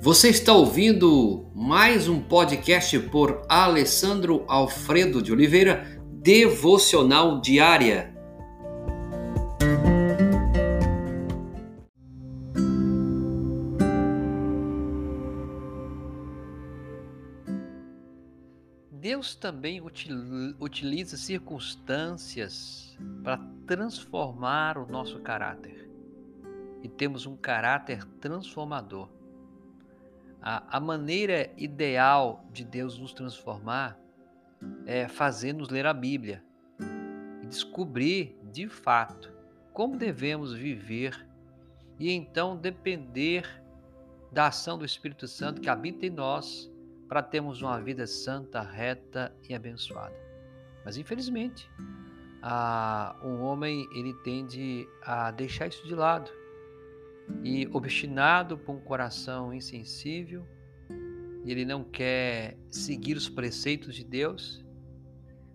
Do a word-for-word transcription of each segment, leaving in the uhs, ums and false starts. Você está ouvindo mais um podcast por Alessandro Alfredo de Oliveira, Devocional Diária. Deus também utiliza circunstâncias para transformar o nosso caráter. E temos um caráter transformador. A, a maneira ideal de Deus nos transformar é fazer-nos ler a Bíblia e descobrir, de fato, como devemos viver e então depender da ação do Espírito Santo que habita em nós para termos uma vida santa, reta e abençoada. Mas, infelizmente, a, um homem ele tende a deixar isso de lado. E obstinado por um coração insensível, ele não quer seguir os preceitos de Deus.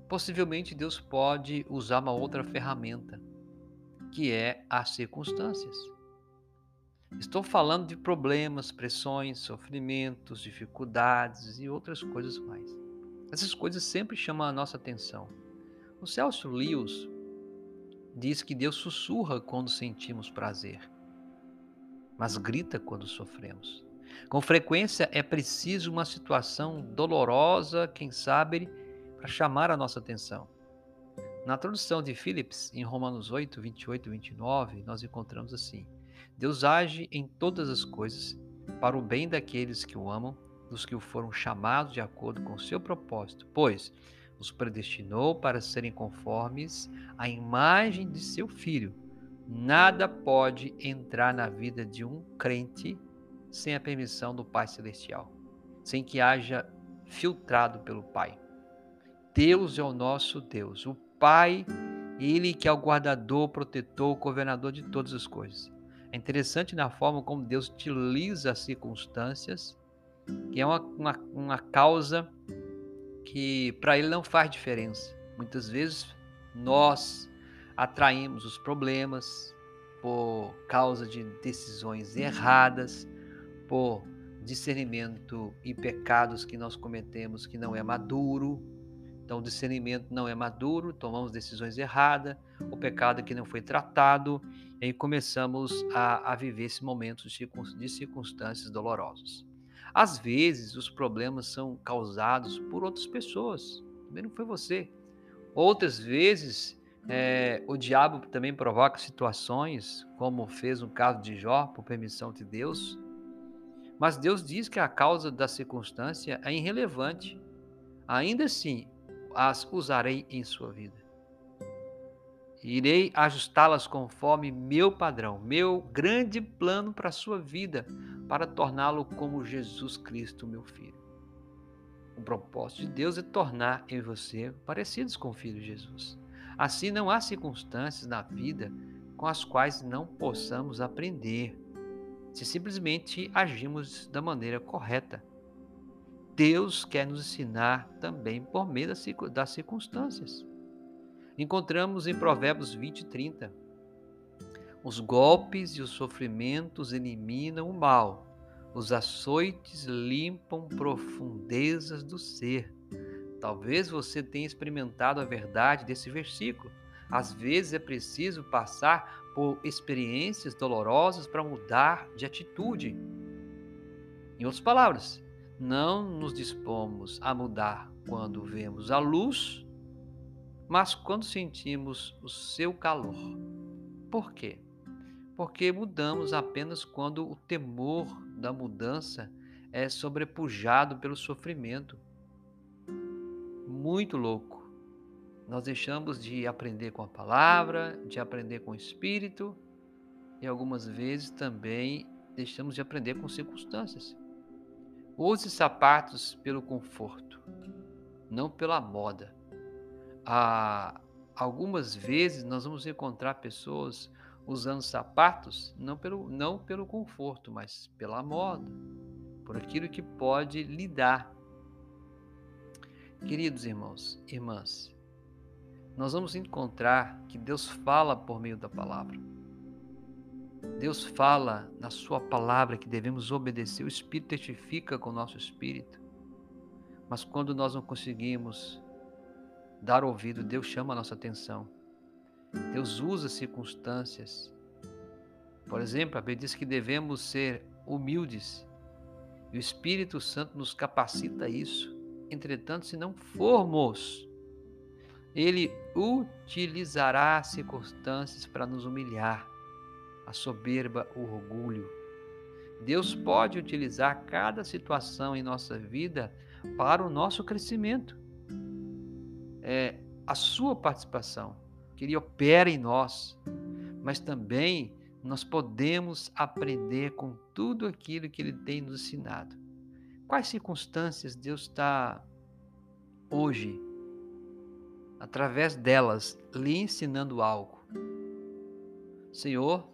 Possivelmente Deus pode usar uma outra ferramenta, que é as circunstâncias. Estou falando de problemas, pressões, sofrimentos, dificuldades e outras coisas mais. Essas coisas sempre chamam a nossa atenção. O Celso Lewis diz que Deus sussurra quando sentimos prazer, mas grita quando sofremos. Com frequência é preciso uma situação dolorosa, quem sabe, para chamar a nossa atenção. Na tradução de Philips, em Romanos oito, vinte e oito e vinte e nove, nós encontramos assim: Deus age em todas as coisas para o bem daqueles que o amam, dos que o foram chamados de acordo com o seu propósito, pois os predestinou para serem conformes à imagem de seu Filho. Nada pode entrar na vida de um crente sem a permissão do Pai Celestial, sem que haja filtrado pelo Pai. Deus é o nosso Deus, o Pai, Ele que é o guardador, protetor, governador de todas as coisas. É interessante na forma como Deus utiliza as circunstâncias, que é uma, uma, uma causa que para Ele não faz diferença. Muitas vezes nós atraímos os problemas por causa de decisões erradas, por discernimento e pecados que nós cometemos que não é maduro. Então, o discernimento não é maduro, tomamos decisões erradas, o pecado que não foi tratado, e aí começamos a, a viver esse momento de circunstâncias dolorosas. Às vezes, os problemas são causados por outras pessoas, também não foi você. Outras vezes, É, o diabo também provoca situações, como fez no caso de Jó, por permissão de Deus. Mas Deus diz que a causa da circunstância é irrelevante. Ainda assim, as usarei em sua vida. Irei ajustá-las conforme meu padrão, meu grande plano para a sua vida, para torná-lo como Jesus Cristo, meu Filho. O propósito de Deus é tornar em você parecidos com o Filho de Jesus. Assim, não há circunstâncias na vida com as quais não possamos aprender, se simplesmente agirmos da maneira correta. Deus quer nos ensinar também por meio das circunstâncias. Encontramos em Provérbios vinte e trinta: os golpes e os sofrimentos eliminam o mal, os açoites limpam profundezas do ser. Talvez você tenha experimentado a verdade desse versículo. Às vezes é preciso passar por experiências dolorosas para mudar de atitude. Em outras palavras, não nos dispomos a mudar quando vemos a luz, mas quando sentimos o seu calor. Por quê? Porque mudamos apenas quando o temor da mudança é sobrepujado pelo sofrimento. Muito louco. Nós deixamos de aprender com a palavra, de aprender com o Espírito e algumas vezes também deixamos de aprender com circunstâncias. Use sapatos pelo conforto, não pela moda. Ah, algumas vezes nós vamos encontrar pessoas usando sapatos não pelo, não pelo conforto, mas pela moda, por aquilo que pode lhe dar. Queridos irmãos, irmãs, nós vamos encontrar que Deus fala por meio da palavra. Deus fala na sua palavra que devemos obedecer. O Espírito testifica com o nosso espírito. Mas quando nós não conseguimos dar ouvido, Deus chama a nossa atenção. Deus usa circunstâncias. Por exemplo, a Bíblia diz que devemos ser humildes. E o Espírito Santo nos capacita a isso. Entretanto, se não formos, Ele utilizará circunstâncias para nos humilhar. A soberba, o orgulho. Deus pode utilizar cada situação em nossa vida para o nosso crescimento. É a sua participação, que Ele opera em nós, mas também nós podemos aprender com tudo aquilo que Ele tem nos ensinado. Quais circunstâncias Deus está hoje, através delas, lhe ensinando algo? Senhor,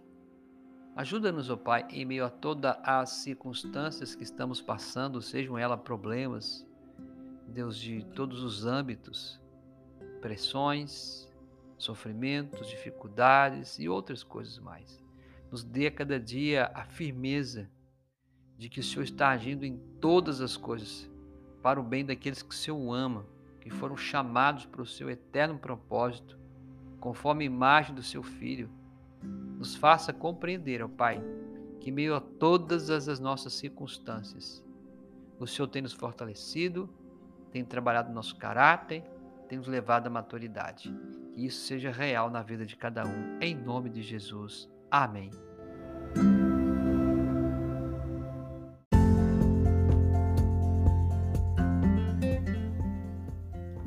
ajuda-nos, ó Pai, em meio a todas as circunstâncias que estamos passando, sejam elas problemas, Deus, de todos os âmbitos, pressões, sofrimentos, dificuldades e outras coisas mais. Nos dê a cada dia a firmeza de que o Senhor está agindo em todas as coisas para o bem daqueles que o Senhor ama, que foram chamados para o seu eterno propósito, conforme a imagem do seu Filho. Nos faça compreender, ó Pai, que em meio a todas as nossas circunstâncias, o Senhor tem nos fortalecido, tem trabalhado nosso caráter, tem nos levado à maturidade. Que isso seja real na vida de cada um. Em nome de Jesus. Amém.